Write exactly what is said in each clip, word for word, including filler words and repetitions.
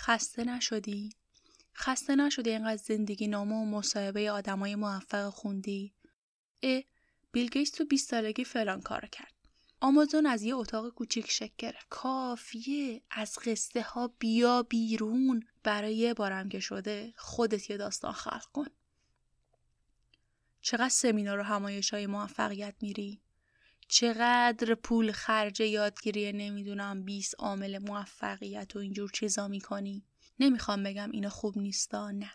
خسته نشدی؟ خسته نشدی اینقدر زندگی نامه و مصاحبه آدمای موفق خوندی؟ اه، بیل گیتس تو بیست سالگی فلان کارو کرد. آمازون از یه اتاق کوچیک شکل گرفت. کافیه از قصه ها بیا بیرون، برای یه بارم که شده خودت یه داستان خلق کن. چقدر سمینار و همایش‌های موفقیت میری؟ چقدر پول خرج یادگیری نمیدونم بیست عامل موفقیت و اینجور چیزا میکنی؟ نمیخوام بگم اینا خوب نیستا، نه،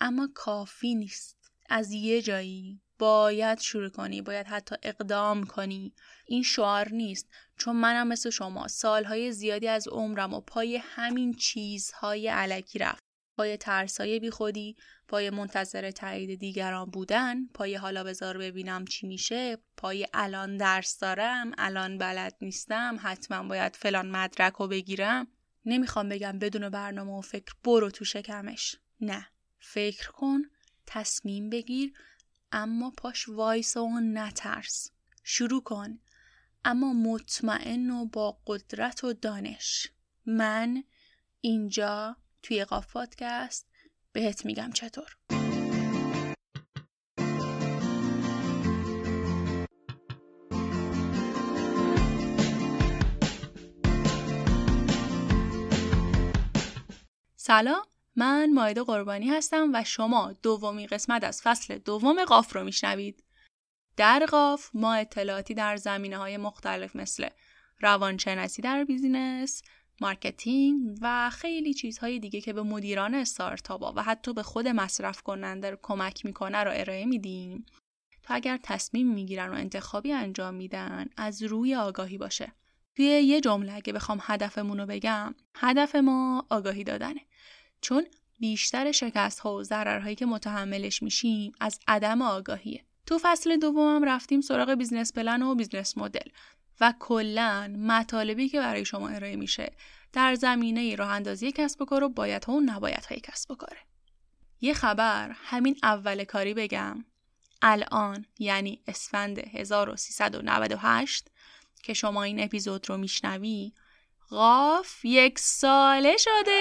اما کافی نیست. از یه جایی باید شروع کنی، باید حتی اقدام کنی. این شعار نیست، چون منم مثل شما سالهای زیادی از عمرم و پای همین چیزهای الکی رفت، پای ترسای بی خودی، پای منتظر تایید دیگران بودن، پای حالا بذار ببینم چی میشه، پای الان درس دارم، الان بلد نیستم، حتما باید فلان مدرک رو بگیرم. نمیخوام بگم بدون برنامه و فکر برو تو شکمش، نه، فکر کن، تصمیم بگیر، اما پاش وایس و نترس. شروع کن، اما مطمئن و با قدرت و دانش. من اینجا توی قاف پادکست بهت میگم چطور. سلام، من مائده قربانی هستم و شما دومین قسمت از فصل دوم قاف رو میشنوید. در قاف ما اطلاعاتی در زمینه‌های مختلف مثل روانشناسی در بیزینس، مارکتینگ و خیلی چیزهای دیگه که به مدیران استارتاپ‌ها و حتی به خود مصرف کننده رو کمک میکنه رو ارائه میدیم تا اگر تصمیم میگیرن و انتخابی انجام میدن از روی آگاهی باشه. توی یه جمله اگه بخوام هدفمون رو بگم، هدف ما آگاهی دادنه، چون بیشتر شکست‌ها و ضررهایی که متحملش میشیم از عدم آگاهیه. تو فصل دومم رفتیم سراغ بیزنس پلن و بیزنس مدل و کلاً مطالبی که برای شما ارائه میشه در زمینه راه‌اندازی کسب و کار و بایدها و نبایدهای کسب و کاره. یه خبر همین اول کاری بگم. الان یعنی اسفند هزار و سیصد و نود و هشت که شما این اپیزود رو میشنوی، قاف یک ساله شده.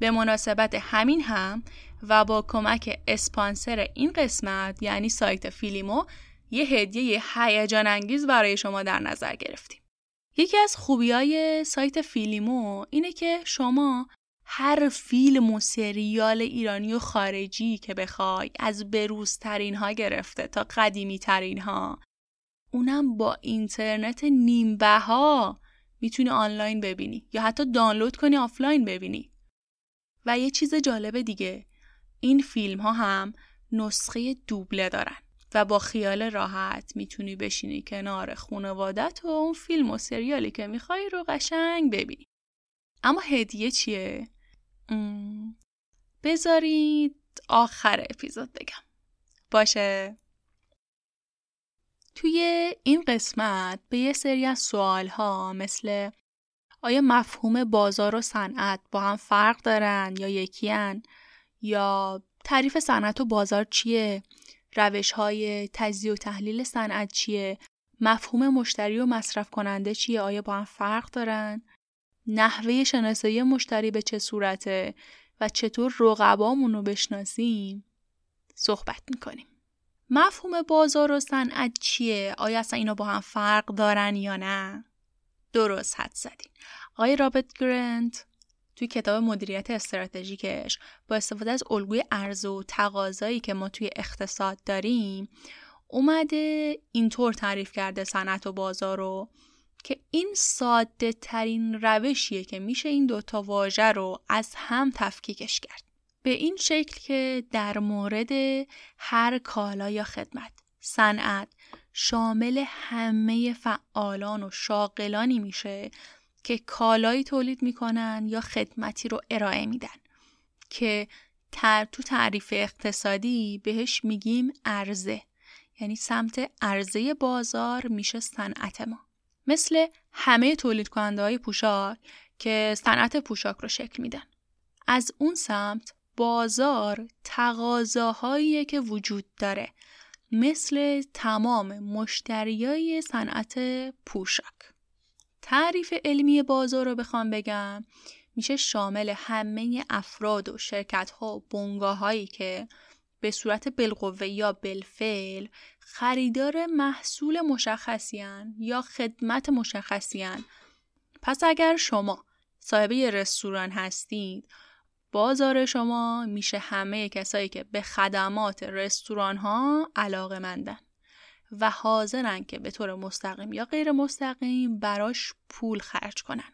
به مناسبت همین هم و با کمک اسپانسر این قسمت یعنی سایت فیلیمو یه هدیه هیجان انگیز برای شما در نظر گرفتیم. یکی از خوبیای سایت فیلیمو اینه که شما هر فیلم و سریال ایرانی و خارجی که بخوای، از بروزترین ها گرفته تا قدیمی ترین ها، اونم با اینترنت نیم بها میتونی آنلاین ببینی یا حتی دانلود کنی آفلاین ببینی. و یه چیز جالب دیگه، این فیلم ها هم نسخه دوبله دارن و با خیال راحت میتونی بشینی کنار خانوادت و اون فیلم و سریالی که میخوای رو قشنگ ببینی. اما هدیه چیه؟ ام... بذارید آخر اپیزود بگم. باشه. توی این قسمت به یه سری از سوال ها مثل آیا مفهوم بازار و صنعت با هم فرق دارن یا یکی‌ان؟ یا تعریف صنعت و بازار چیه؟ روش‌های تجزیه و تحلیل صنعت چیه؟ مفهوم مشتری و مصرف کننده چیه؟ آیا با هم فرق دارن؟ نحوه شناسایی مشتری به چه صورته و چطور رقبامون رو بشناسیم؟ صحبت می‌کنیم. مفهوم بازار و صنعت چیه؟ آیا اصلا اینا با هم فرق دارن یا نه؟ درست حد زدین. آقای رابرت گرانت توی کتاب مدیریت استراتژیکش با استفاده از الگوی عرضه و تقاضایی که ما توی اقتصاد داریم اومده اینطور تعریف کرده صنعت و بازار رو که این ساده ترین روشیه که میشه این دوتا واژه رو از هم تفکیکش کرد، به این شکل که در مورد هر کالا یا خدمت صنعت شامل همه فعالان و شاغلانی میشه که کالایی تولید میکنن یا خدمتی رو ارائه میدن که تر تو تعریف اقتصادی بهش میگیم عرضه. یعنی سمت عرضه بازار میشه صنعت ما. مثل همه تولید کننده های پوشاک که صنعت پوشاک رو شکل میدن. از اون سمت بازار تقاضاهایی که وجود داره، مثل تمام مشتریای صنعت پوشاک. تعریف علمی بازار رو بخوام بگم، میشه شامل همه افراد و شرکت‌ها و بنگاه‌هایی که به صورت بالقوه یا بالفعل خریدار محصول مشخصی ان یا خدمت مشخصی ان. پس اگر شما صاحب یه رستوران هستید، بازار شما میشه همه کسایی که به خدمات رستوران ها علاقه مندن و حاضرن که به طور مستقیم یا غیر مستقیم براش پول خرج کنن.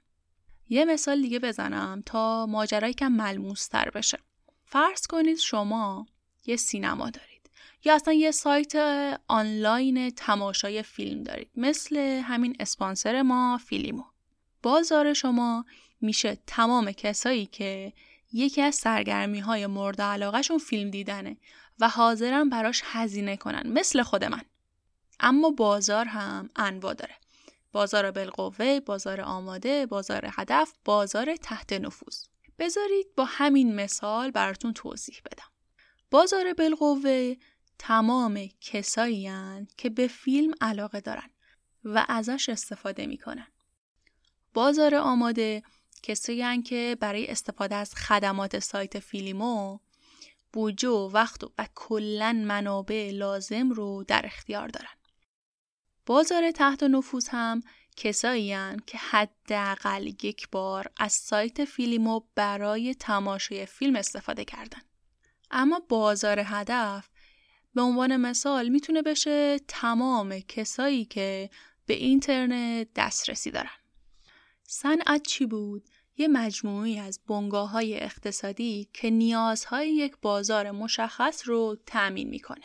یه مثال دیگه بزنم تا ماجرای کم ملموس تر بشه. فرض کنید شما یه سینما دارید یا اصلا یه سایت آنلاین تماشای فیلم دارید، مثل همین اسپانسر ما فیلیمو. بازار شما میشه تمام کسایی که یکی از سرگرمی‌های مورد علاقه‌شون فیلم دیدنه و حاضرن براش هزینه کنن، مثل خود من. اما بازار هم انواع داره. بازار بالقوه، بازار آماده، بازار هدف، بازار تحت نفوذ. بذارید با همین مثال براتون توضیح بدم. بازار بالقوه تمام کسایی هستند که به فیلم علاقه دارن و ازش استفاده میکنن. بازار آماده کسایی هستند که برای استفاده از خدمات سایت فیلیمو بودجه و وقت و کلن منابع لازم رو در اختیار دارن. بازار تحت نفوذ هم کسایی هستند که حداقل یک بار از سایت فیلیمو برای تماشای فیلم استفاده کردن. اما بازار هدف به عنوان مثال میتونه بشه تمام کسایی که به اینترنت دسترسی دارن. صنعت چی بود؟ یه مجموعی از بنگاه‌های اقتصادی که نیازهای یک بازار مشخص رو تأمین میکنه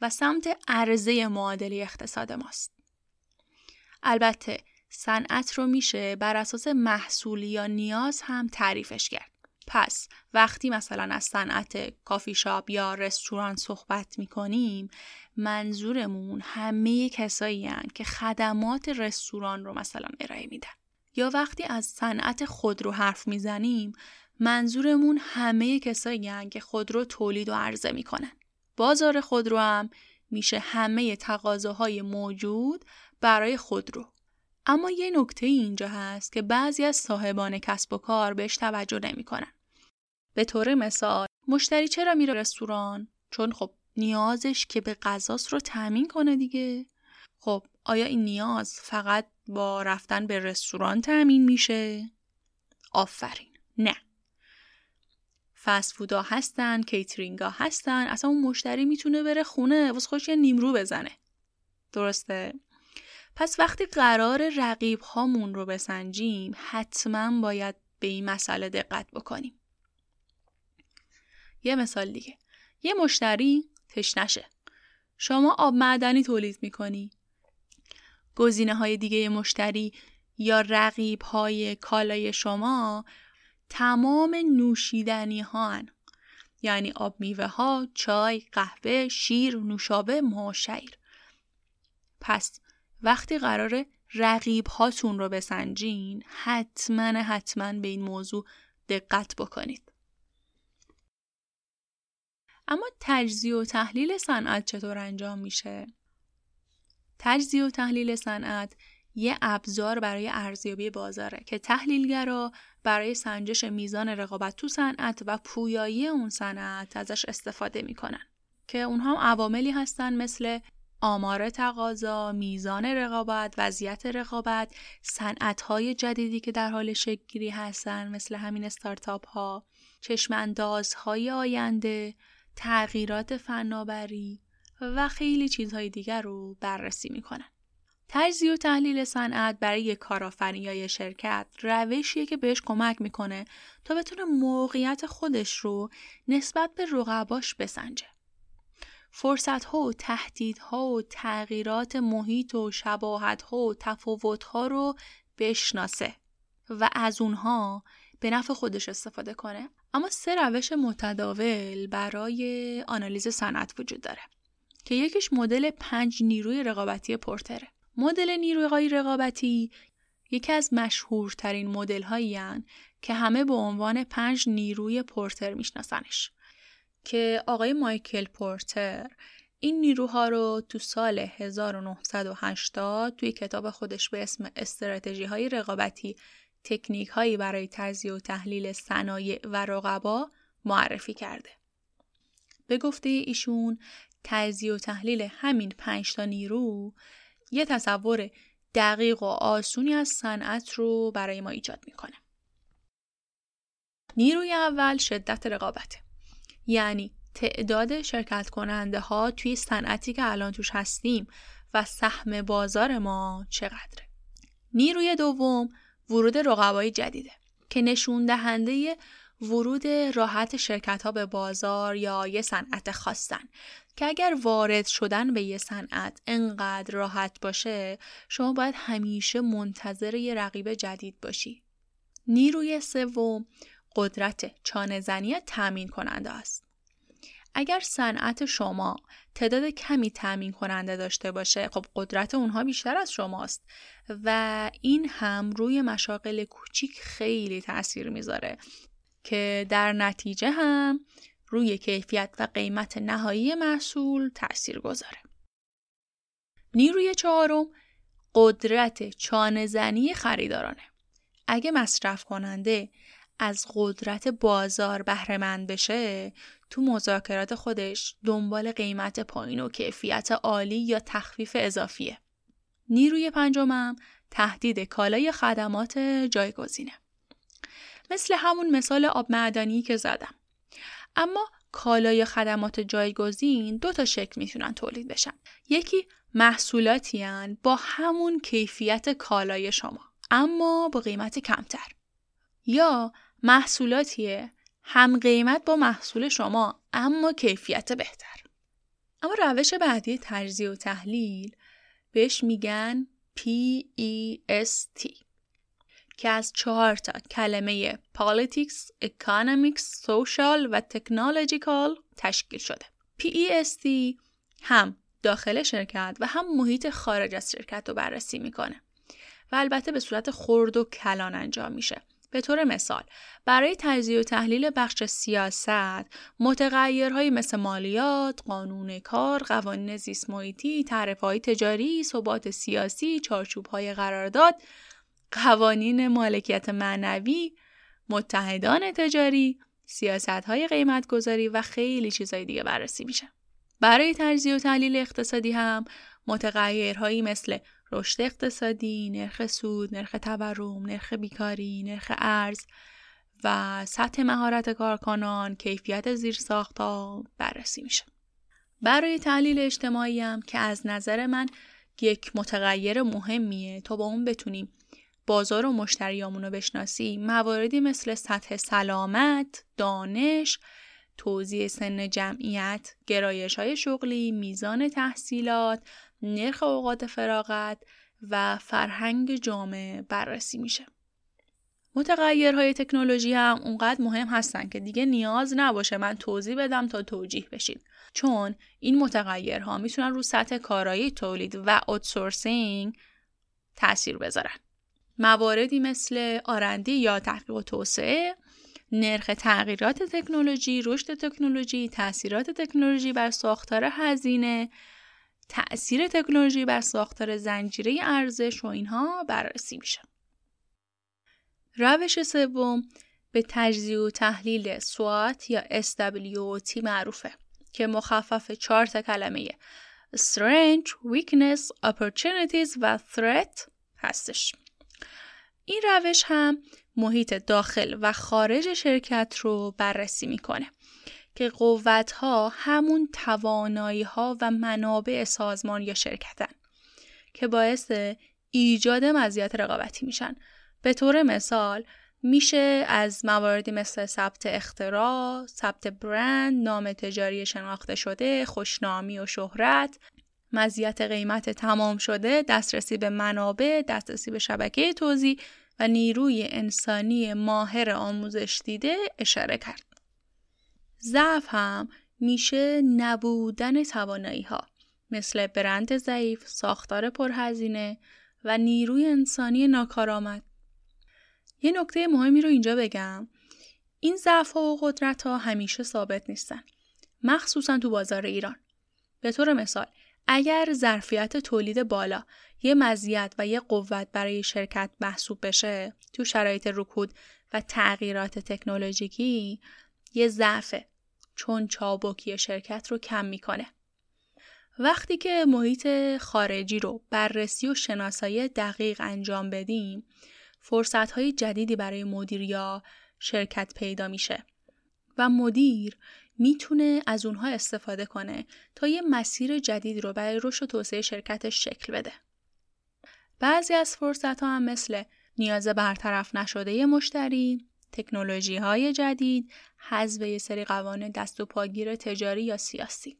و سمت عرضه معادله اقتصاد ماست. البته صنعت رو میشه بر اساس محصول یا نیاز هم تعریفش کرد. پس وقتی مثلا از صنعت کافی شاپ یا رستوران صحبت میکنیم، منظورمون همه کسایی هستند که خدمات رستوران رو مثلا ارائه میدن. یا وقتی از صنعت خودرو حرف میزنیم، منظورمون همه کسایی هستند که خودرو تولید و عرضه میکنن. بازار خودرو هم میشه همه تقاضاهای موجود برای خودرو. اما یه نکته اینجا هست که بعضی از صاحبان کسب و کار بهش توجه نمیکنن. به طور مثال، مشتری چرا میره رستوران؟ چون خب نیازش که به غذاست رو تامین کنه دیگه. خب آیا این نیاز فقط با رفتن به رستوران تامین میشه؟ آفرین، نه. فست فودا هستن، کیترینگا هستن، اصلا اون مشتری میتونه بره خونه واسه خودش یه نیمرو بزنه. درسته؟ پس وقتی قرار رقیب هامون رو بسنجیم، حتما باید به این مسئله دقت بکنیم. یه مثال دیگه، یه مشتری تشنشه. شما آب معدنی تولید میکنی. گزینه های دیگه مشتری یا رقیب های کالای شما تمام نوشیدنی ها، یعنی آب میوه ها، چای، قهوه، شیر، نوشابه، ماشیر. پس وقتی قرار رقیب هاتون رو بسنجین، حتما حتما به این موضوع دقت بکنید. اما تجزیه و تحلیل صنعت چطور انجام میشه؟ تجزیه و تحلیل صنعت یه ابزار برای ارزیابی بازاره که تحلیلگرا برای سنجش میزان رقابت تو صنعت و پویایی اون صنعت ازش استفاده میکنن، که اونها هم عواملی هستن مثل آمار تقاضا، میزان رقابت، وضعیت رقابت، صنعت‌های جدیدی که در حال شکل‌گیری هستن مثل همین استارتاپ‌ها، چشم‌اندازهای آینده، تغییرات فناوری و خیلی چیزهای دیگر رو بررسی می‌کنن. تجزیه و تحلیل صنعت برای یک کارآفرین یا یک شرکت روشیه که بهش کمک می‌کنه تا بتونه موقعیت خودش رو نسبت به رقباش بسنجه. فرصت‌ها و تهدیدها و تغییرات محیط و شباهت‌ها و تفاوت‌ها رو بشناسه و از اونها به نفع خودش استفاده کنه. اما سه روش متداول برای آنالیز صنعت وجود داره که یکیش مدل پنج نیروی رقابتی پورتره. مدل نیروهای رقابتی یکی از مشهورترین مدل‌هایی هن که همه به عنوان پنج نیروی پورتر میشناسنش، که آقای مایکل پورتر این نیروها رو تو سال هزار و نهصد و هشتاد توی کتاب خودش به اسم استراتژی‌های رقابتی، تکنیک‌هایی برای تجزیه و تحلیل صنایع و رقبا معرفی کرده. به گفته ایشون تجزیه و تحلیل همین پنج تا نیرو یه تصور دقیق و آسونی از صنعت رو برای ما ایجاد میکنه. نیروی اول شدت رقابته، یعنی تعداد شرکت کننده ها توی صنعتی که الان توش هستیم و سهم بازار ما چقدره. نیروی دوم ورود رقبای جدیده که نشون دهنده ورود راحت شرکت ها به بازار یا یه صنعت خاصن، که اگر وارد شدن به یه صنعت انقدر راحت باشه شما باید همیشه منتظر یه رقیب جدید باشی. نیروی سوم قدرت چانه‌زنی تامین کننده است. اگر صنعت شما تعداد کمی تامین کننده داشته باشه، خب قدرت اونها بیشتر از شماست و این هم روی مشاغل کوچیک خیلی تأثیر میذاره که در نتیجه هم روی کیفیت و قیمت نهایی محصول تأثیر گذاره. نیروی چهارم قدرت چانه‌زنی خریدارانه. اگه مصرف کننده از قدرت بازار بهره‌مند بشه، تو مذاکرات خودش دنبال قیمت پایین و کیفیت عالی یا تخفیف اضافیه. نیروی پنجمم تهدید کالای خدمات جایگزینه. مثل همون مثال آب معدنی که زدم. اما کالای خدمات جایگزین دو تا شکل میتونن تولید بشن. یکی محصولاتی هن با همون کیفیت کالای شما اما با قیمت کمتر، یا محصولاتیه هم قیمت با محصول شما اما کیفیت بهتر. اما روش بعدی تجزیه و تحلیل بهش میگن پی ای اس تی که از چهار تا کلمه Politics, Economics, Social و Technological تشکیل شده. پی ای اس تی هم داخل شرکت و هم محیط خارج از شرکت رو بررسی میکنه و البته به صورت خرد و کلان انجام میشه. به طور مثال برای تجزیه و تحلیل بخش سیاست متغیرهایی مثل مالیات، قانون کار، قوانین زیست محیطی، تعرفه‌های تجاری، ثبات سیاسی، چارچوب‌های قرارداد، قوانین مالکیت معنوی، متحدان تجاری، سیاست‌های قیمت‌گذاری و خیلی چیزهای دیگه بررسی میشه. برای تجزیه و تحلیل اقتصادی هم متغیرهایی مثل رشد اقتصادی، نرخ سود، نرخ تورم، نرخ بیکاری، نرخ ارز و سطح مهارت کارکنان، کیفیت زیرساخت‌ها بررسی میشه. برای تحلیل اجتماعی هم که از نظر من یک متغیر مهمیه تا با اون بتونیم بازار و مشتریامون رو بشناسی، مواردی مثل سطح سلامت، دانش، توزیع سن جمعیت، گرایش‌های شغلی، میزان تحصیلات، نرخ اوقات فراغت و فرهنگ جامعه بررسی میشه. متغیرهای تکنولوژی هم اونقدر مهم هستن که دیگه نیاز نباشه من توضیح بدم تا توجیه بشین، چون این متغیرها میتونن رو سطح کارایی تولید و آوتسورسینگ تأثیر بذارن. مواردی مثل آرندی یا تحقیق و توسعه، نرخ تغییرات تکنولوژی، رشد تکنولوژی، تأثیرات تکنولوژی بر ساختار هزینه، تأثیر تکنولوژی بر ساختار زنجیره ارزش و اینها بررسی میشه. روش سوم به تجزیه و تحلیل سوات یا اس دبلیو تی معروفه که مخفف چهار تا کلمه Strength, Weakness, Opportunities و Threat هستش. این روش هم محیط داخل و خارج شرکت رو بررسی میکنه که قوت‌ها همون توانایی‌ها و منابع سازمان یا شرکتن که باعث ایجاد مزیت رقابتی میشن. به طور مثال میشه از مواردی مثل ثبت اختراع، ثبت برند، نام تجاری شناخته شده، خوشنامی و شهرت، مزیت قیمت تمام شده، دسترسی به منابع، دسترسی به شبکه توزیع و نیروی انسانی ماهر آموزش دیده اشاره کرد. ضعف هم میشه نبودن توانایی ها مثل برند ضعیف، ساختار پرهزینه و نیروی انسانی ناکارآمد. یه نکته مهمی رو اینجا بگم. این ضعف‌ها و قدرت‌ها همیشه ثابت نیستن، مخصوصا تو بازار ایران. به طور مثال، اگر ظرفیت تولید بالا یه مزیت و یه قوت برای شرکت محسوب بشه، تو شرایط رکود و تغییرات تکنولوژیکی یه ضعفه، چون چابکی شرکت رو کم میکنه. وقتی که محیط خارجی رو بررسی و شناسایی دقیق انجام بدیم، فرصت‌های جدیدی برای مدیر یا شرکت پیدا میشه و مدیر میتونه از اونها استفاده کنه تا یه مسیر جدید رو برای رشد و توسعه شرکتش شکل بده. بعضی از فرصت‌ها هم مثل نیاز برطرف نشده مشتری، تکنولوژی‌های جدید، حذف یه سری قوانین دست و پاگیر تجاری یا سیاسی.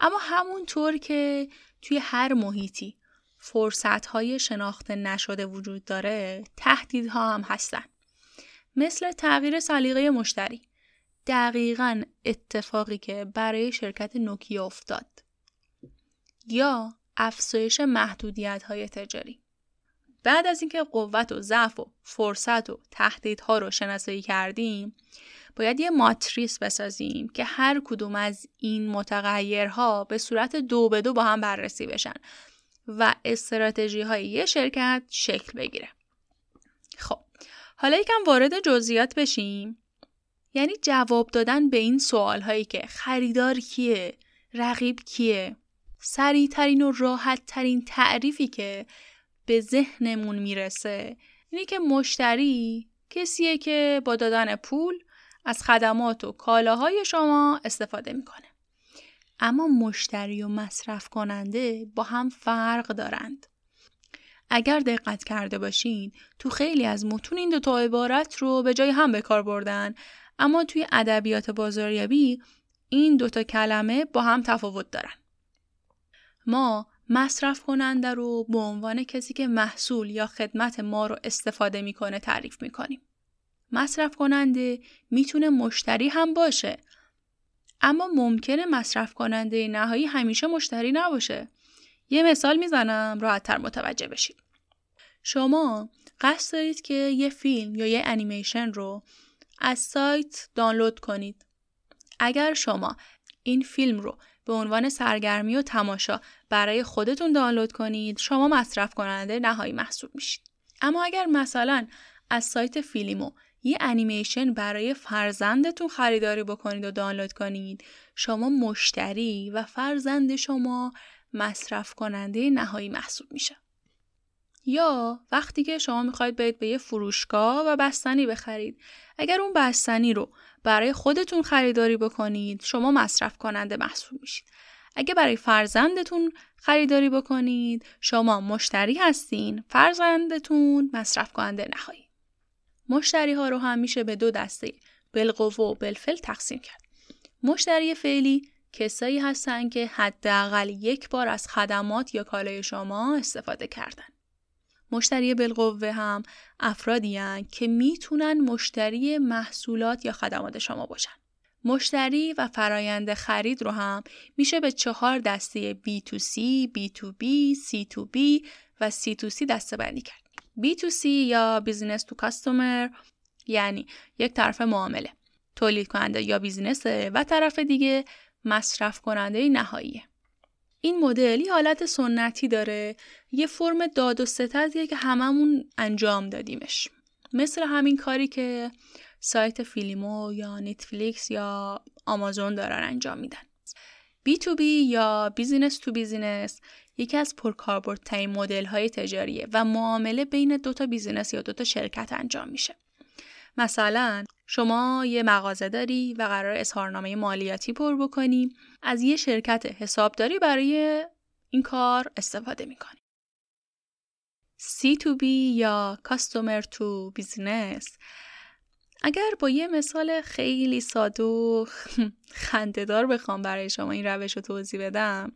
اما همونطور که توی هر محیطی فرصت‌های شناخته نشده وجود داره، تهدیدها هم هستن. مثل تغییر سلیقه مشتری. دقیقاً اتفاقی که برای شرکت نوکیا افتاد. یا افزایش محدودیت‌های تجاری. بعد از اینکه قوت و ضعف و فرصت و تهدیدها رو شناسایی کردیم، باید یه ماتریس بسازیم که هر کدوم از این متغیرها به صورت دو به دو با هم بررسی بشن و استراتژی‌های یه شرکت شکل بگیره. خب، حالا یکم وارد جزئیات بشیم. یعنی جواب دادن به این سوال‌هایی که خریدار کیه، رقیب کیه، سریع‌ترین و راحت‌ترین تعریفی که به ذهنمون میرسه اینه که مشتری کسیه که با دادن پول از خدمات و کالاهای شما استفاده میکنه. اما مشتری و مصرف کننده با هم فرق دارند. اگر دقت کرده باشین، تو خیلی از متون این دو تا عبارت رو به جای هم به کار بردن، اما توی ادبیات بازاریابی این دو تا کلمه با هم تفاوت دارن. ما مصرف کننده رو به عنوان کسی که محصول یا خدمت ما رو استفاده میکنه تعریف میکنیم. مصرف کننده میتونه مشتری هم باشه، اما ممکنه مصرف کننده نهایی همیشه مشتری نباشه. یه مثال میزنم راحت‌تر متوجه بشید. شما قصد دارید که یه فیلم یا یه انیمیشن رو از سایت دانلود کنید. اگر شما این فیلم رو به عنوان سرگرمی و تماشا برای خودتون دانلود کنید، شما مصرف کننده نهایی محسوب میشید. اما اگر مثلا از سایت فیلیمو یه انیمیشن برای فرزندتون خریداری بکنید و دانلود کنید، شما مشتری و فرزند شما مصرف کننده نهایی محسوب میشه. یا وقتی که شما میخواید برید به یه فروشگاه و بستنی بخرید، اگر اون بستنی رو برای خودتون خریداری بکنید، شما مصرف کننده محسوب میشید. اگه برای فرزندتون خریداری بکنید، شما مشتری هستین، فرزندتون مصرف کننده نهایی. مشتری ها رو هم میشه به دو دسته بالقوه و بالفعل تقسیم کرد. مشتری فعلی کسایی هستن که حداقل یک بار از خدمات یا کالای شما استفاده کردن. مشتری بالقوه هم افرادی هستن که میتونن مشتری محصولات یا خدمات شما باشن. مشتری و فرایند خرید رو هم میشه به چهار دسته بی تو سی، بی تو بی، سی تو بی و سی تو سی دسته‌بندی کرد. بی تو سی یا بیزینس تو کاستومر یعنی یک طرف معامله، تولید کننده یا بیزینسه و طرف دیگه مصرف کننده نهاییه. این مدلی حالت سنتی داره، یه فرم داد و ستدیه که هممون انجام دادیمش. مثل همین کاری که سایت فیلیمو یا نتفلیکس یا آمازون دارن انجام میدن. بی تو بی یا بیزینس تو بیزینس یکی از پرکاربردترین مدل‌های تجاریه و معامله بین دوتا بیزینس یا دوتا شرکت انجام میشه. مثلا شما یه مغازه داری و قرار اظهارنامه مالیاتی پر بکنی، از یه شرکت حسابداری برای این کار استفاده میکنی. سی تو بی یا Customer to Business اگر با یه مثال خیلی ساده و خنده‌دار بخوام برای شما این روش رو توضیح بدم،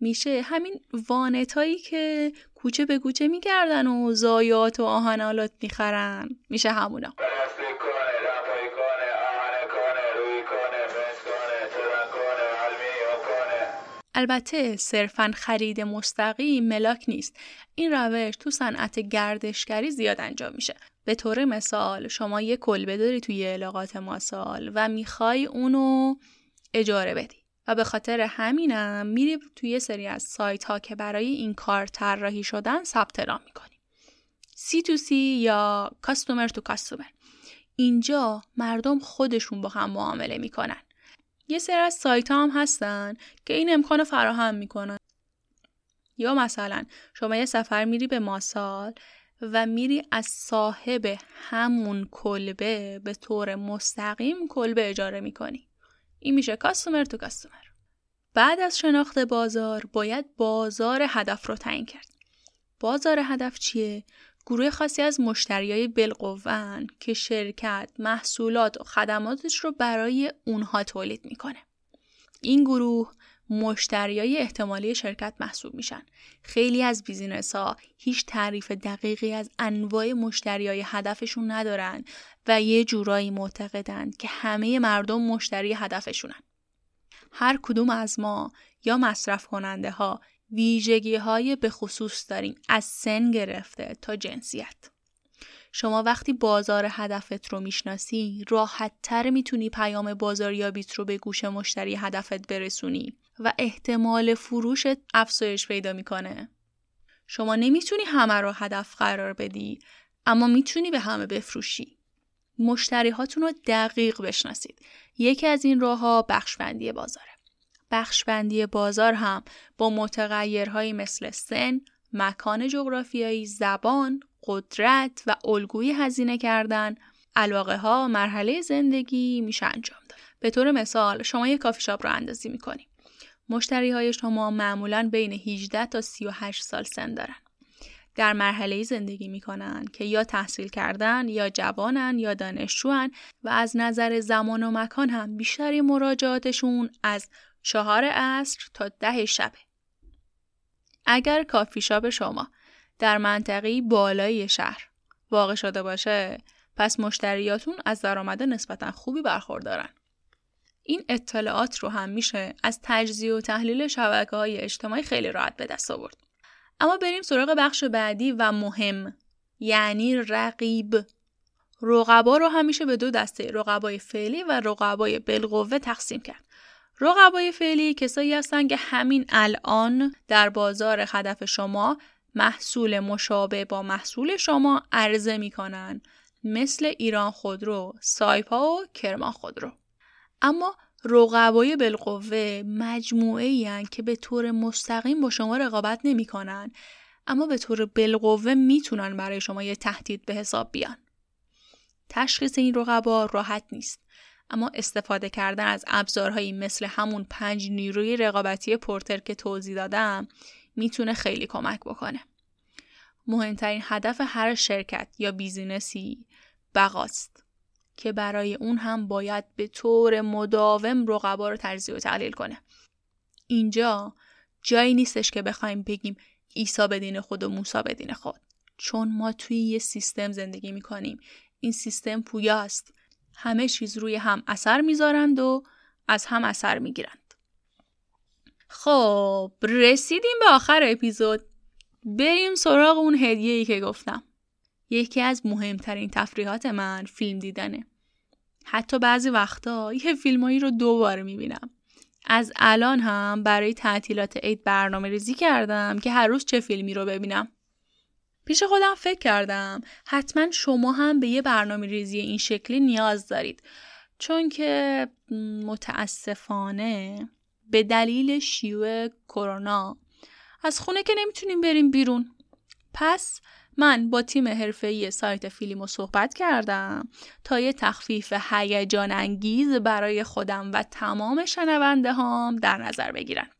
میشه همین وانتایی که کوچه به کوچه میگردن و زایات و آهن‌آلات میخرن، میشه همونا. البته صرفاً خرید مستقیم ملاک نیست. این روش تو صنعت گردشگری زیاد انجام میشه. به طور مثال شما یه کلبه داری توی علاقات ماسال و میخوای اونو اجاره بدی و به خاطر همینم میری توی سری از سایت ها که برای این کار طراحی شدن ثبت نام میکنی. سی تو سی یا کاستومر تو کاستومر. اینجا مردم خودشون با هم معامله میکنن. یه سری از سایت ها هم هستن که این امکانو فراهم میکنن. یا مثلا شما یه سفر میری به ماسال و میری از صاحب همون کلبه به طور مستقیم کلبه اجاره میکنی. این میشه کاستومر تو کاستومر. بعد از شناخت بازار باید بازار هدف رو تعیین کرد. بازار هدف چیه؟ گروه خاصی از مشتریای بالقوه‌ان که شرکت محصولات و خدماتش رو برای اونها تولید میکنه. این گروه مشتریای احتمالی شرکت محسوب میشن. خیلی از بیزینس‌ها هیچ تعریف دقیقی از انواع مشتریای هدفشون ندارن و یه جورایی معتقدند که همه مردم مشتری هدفشونن. هر کدوم از ما یا مصرف کننده ها ویژگی های به خصوص داریم، از سن گرفته تا جنسیت. شما وقتی بازار هدفت رو میشناسی راحت تر میتونی پیام بازاریابیت رو به گوش مشتری هدفت برسونی و احتمال فروشت افزایش پیدا میکنه. شما نمیتونی همه رو هدف قرار بدی اما میتونی به همه بفروشی. مشتری هاتون رو دقیق بشناسید. یکی از این راه ها بخشبندی بازاره. بخشبندی بازار هم با متغیرهایی مثل سن، مکان جغرافیایی، زبان، قدرت و الگوی هزینه کردن، علاقه ها، مرحله زندگی میشه انجام داد. به طور مثال شما یک کافی شاپ رو اندازی میکنی. مشتری های شما معمولاً بین هجده تا سی و هشت سال سن دارن. در مرحله زندگی میکنن که یا تحصیل کردن، یا جوانن، یا دانشجوان و از نظر زمان و مکان هم بیشتری مراجعاتشون از چهار عصر تا ده شب. اگر کافی شاپ شما در منطقه بالای شهر واقع شده باشه، پس مشتریاتون از درآمد نسبتا خوبی برخوردارن. این اطلاعات رو هم میشه از تجزیه و تحلیل شبکه‌های اجتماعی خیلی راحت به دست آورد. اما بریم سراغ بخش بعدی و مهم، یعنی رقیب. رقبا رو هم میشه به دو دسته، رقبای فعلی و رقبای بالقوه تقسیم کرد. رقبای فعلی کسایی هستن که همین الان در بازار هدف شما محصول مشابه با محصول شما عرضه می کنن، مثل ایران خودرو، سایپا و کرمان خودرو. اما رقبای بالقوه مجموعه این که به طور مستقیم با شما رقابت نمی کنن، اما به طور بالقوه می تونن برای شما یه تهدید به حساب بیان. تشخیص این رقبا راحت نیست، اما استفاده کردن از ابزارهایی مثل همون پنج نیروی رقابتی پورتر که توضیح دادم میتونه خیلی کمک بکنه. مهمترین هدف هر شرکت یا بیزینسی بقاست که برای اون هم باید به طور مداوم رقبا رو تجزیه و تحلیل کنه. اینجا جایی نیستش که بخوایم بگیم عیسی به دین خود و موسی به دین خود، چون ما توی یه سیستم زندگی میکنیم. این سیستم پویاست. همه چیز روی هم اثر میذارند و از هم اثر میگیرند. خب رسیدیم به آخر اپیزود. بریم سراغ اون هدیه‌ای که گفتم. یکی از مهمترین تفریحات من فیلم دیدنه. حتی بعضی وقتا یه فیلمایی رو دوباره میبینم. از الان هم برای تعطیلات عید برنامه ریزی کردم که هر روز چه فیلمی رو ببینم. پیش خودم فکر کردم حتما شما هم به یه برنامه ریزی این شکلی نیاز دارید، چون که متاسفانه به دلیل شیوع کرونا از خونه که نمیتونیم بریم بیرون. پس من با تیم حرفه‌ای سایت فیلیمو صحبت کردم تا یه تخفیف هیجان انگیز برای خودم و تمام شنونده هام در نظر بگیرن،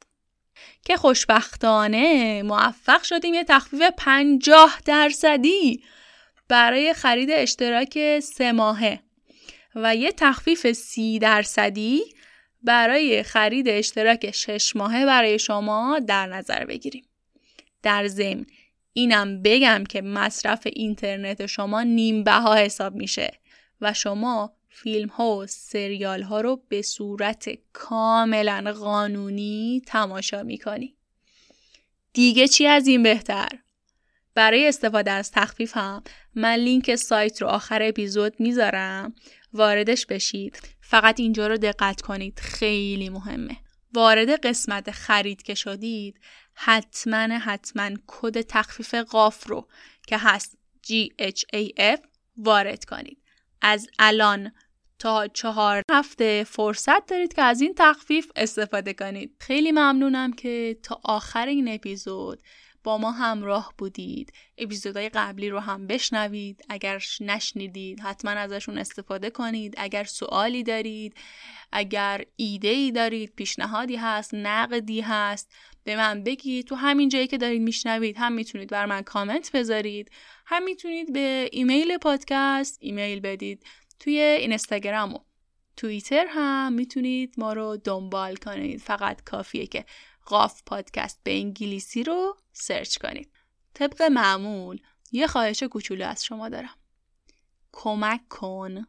که خوشبختانه موفق شدیم یه تخفیف پنجاه درصدی برای خرید اشتراک سه ماهه و یه تخفیف سی درصدی برای خرید اشتراک شش ماهه برای شما در نظر بگیریم. در ضمن اینم بگم که مصرف اینترنت شما نیم بها حساب میشه و شما فیلم ها و سریال ها رو به صورت کاملا قانونی تماشا میکنی. دیگه چی از این بهتر؟ برای استفاده از تخفیف هم من لینک سایت رو آخر اپیزود میذارم، واردش بشید. فقط اینجا رو دقت کنید، خیلی مهمه. وارد قسمت خرید که شدید حتما حتما کد تخفیف قاف رو که هست جی اچ ای اف وارد کنید. از الان تا چهار هفته فرصت دارید که از این تخفیف استفاده کنید. خیلی ممنونم که تا آخر این اپیزود با ما همراه بودید. اپیزودهای قبلی رو هم بشنوید. اگر نشنیدید حتما ازشون استفاده کنید. اگر سوالی دارید، اگر ایده‌ای دارید، پیشنهادی هست، نقدی هست، به من بگید. تو همین جایی که دارید میشنوید هم میتونید بر من کامنت بذارید، هم میتونید به ایمیل پادکست ایمیل بدید. توی اینستاگرام و توییتر هم میتونید ما رو دنبال کنید. فقط کافیه که قاف پادکست به انگلیسی رو سرچ کنید. طبق معمول یه خواهش کوچولو از شما دارم. کمک کن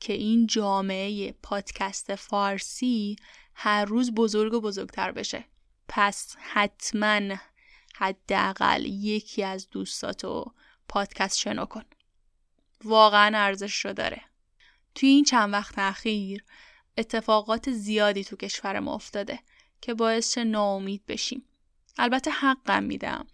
که این جامعه پادکست فارسی هر روز بزرگ و بزرگتر بشه. پس حتما حداقل یکی از دوستاتو پادکست شنو کن. واقعا ارزش رو داره. توی این چند وقت اخیر اتفاقات زیادی تو کشور ما افتاده که باعث چه ناامید بشیم. البته حقم میدم،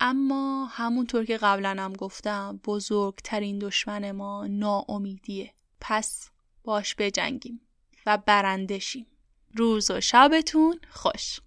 اما همونطور که قبلا هم گفتم بزرگترین دشمن ما ناامیدیه. پس باش بجنگیم و برنده شیم. روز و شبتون خوش.